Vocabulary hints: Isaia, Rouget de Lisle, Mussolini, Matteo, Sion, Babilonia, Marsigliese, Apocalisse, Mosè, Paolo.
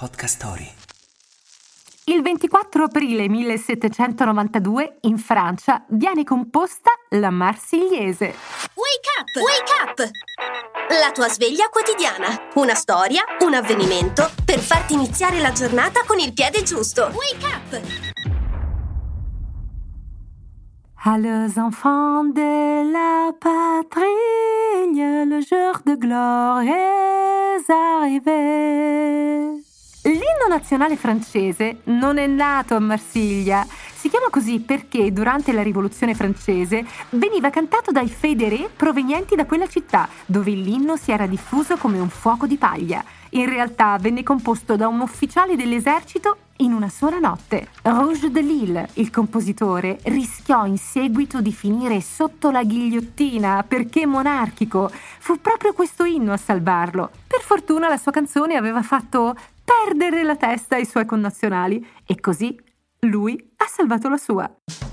Podcast Story. Il 24 aprile 1792 in Francia viene composta la Marsigliese. Wake up! Wake up! La tua sveglia quotidiana. Una storia, un avvenimento per farti iniziare la giornata con il piede giusto. Wake up! Allez enfants de la patrie, le jour de gloire est arrivé. L'inno nazionale francese non è nato a Marsiglia. Si chiama così perché durante la Rivoluzione francese veniva cantato dai fédérés provenienti da quella città, dove l'inno si era diffuso come un fuoco di paglia. In realtà venne composto da un ufficiale dell'esercito in una sola notte. Rouget de Lisle, il compositore, rischiò in seguito di finire sotto la ghigliottina perché monarchico. Fu proprio questo inno a salvarlo. Per fortuna la sua canzone aveva fatto perdere la testa ai suoi connazionali e così lui ha salvato la sua.